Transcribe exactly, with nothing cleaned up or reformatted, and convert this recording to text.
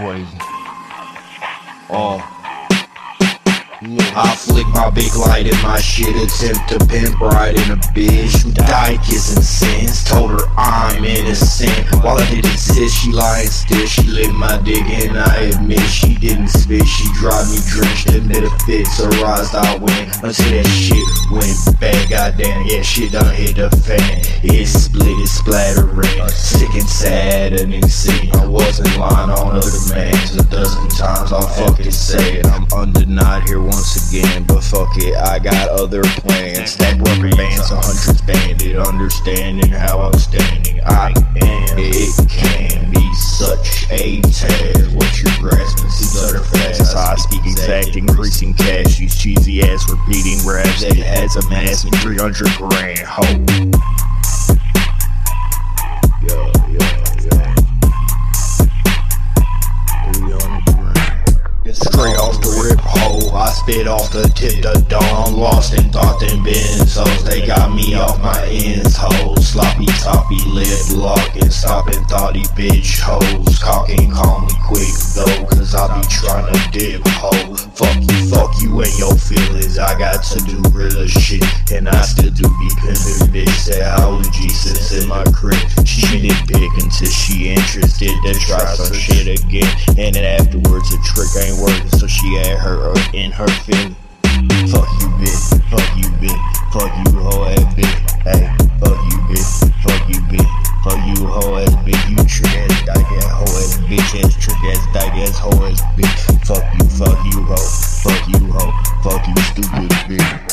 poison. Oh. Yeah. I flick my big light at my shit, attempt to pimp right in a bitch who died kissing sins. Told her I'm innocent, while I didn't exist, she lying still. She lit my dick and I admit she didn't spit. She dried me drenched, admit a fit, surprised I went. Until that shit went bad, goddamn, yeah, shit done hit the fan. It split, it's splattering, sick and sad and insane. I wasn't lying on other man's a dozen times, I'll fucking say it. I'm undenied here once again, but fuck it, I got other plans. Stack rubber bands, a hundred banded, understanding how outstanding I am. It can be such a task, what you're grasping, see butter fast. I speak exact, increasing cash, these cheesy ass repeating raps. It has a mass of three hundred grand, ho. Yeah, yeah, yeah. three hundred grand. Straight off the rip, ho. I spit off the tip the dawn, lost in thought and benzos. They got me off my ends, hoes. Sloppy toppy lip lock and stoppin' thoughty bitch hoes. Cockin' call me quick though, cause I be tryna dip ho. Fuck you, fuck you and your feelings. I got to do real shit, and I still do be pimpin' bitch. Say how G sits in my crib. She didn't pick until she interested. Then try some shit again, and then afterwards the trick ain't working, so she had her in her feelings. Fuck you bitch, fuck you bitch, fuck you hoe ass bitch. Hey, fuck you bitch, fuck you bitch, fuck you hoe ass bitch. You trick ass, dyke ass, hoe ass bitch ass, trick ass, dyke ass, hoe ass bitch. Fuck you, fuck you hoe, fuck you hoe, fuck you stupid bitch.